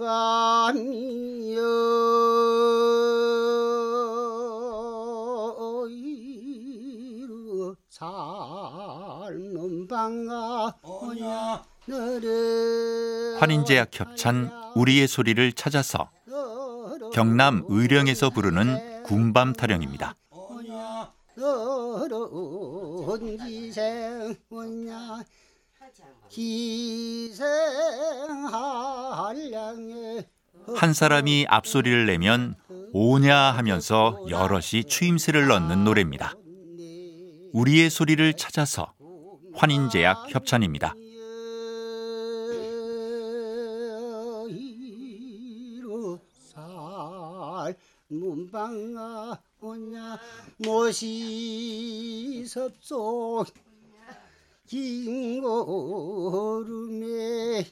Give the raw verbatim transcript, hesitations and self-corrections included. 밤이여 이루 삶은 방아 오냐 환인제약 협찬 우리의 소리를 찾아서 경남 의령에서 부르는 군밤 타령입니다. 한 사람이 앞소리를 내면 오냐 하면서 여럿이 추임새를 넣는 노래입니다. 우리의 소리를 찾아서 환인제약 협찬입니다. 문방아 오냐 모시 섭속 긴 걸음에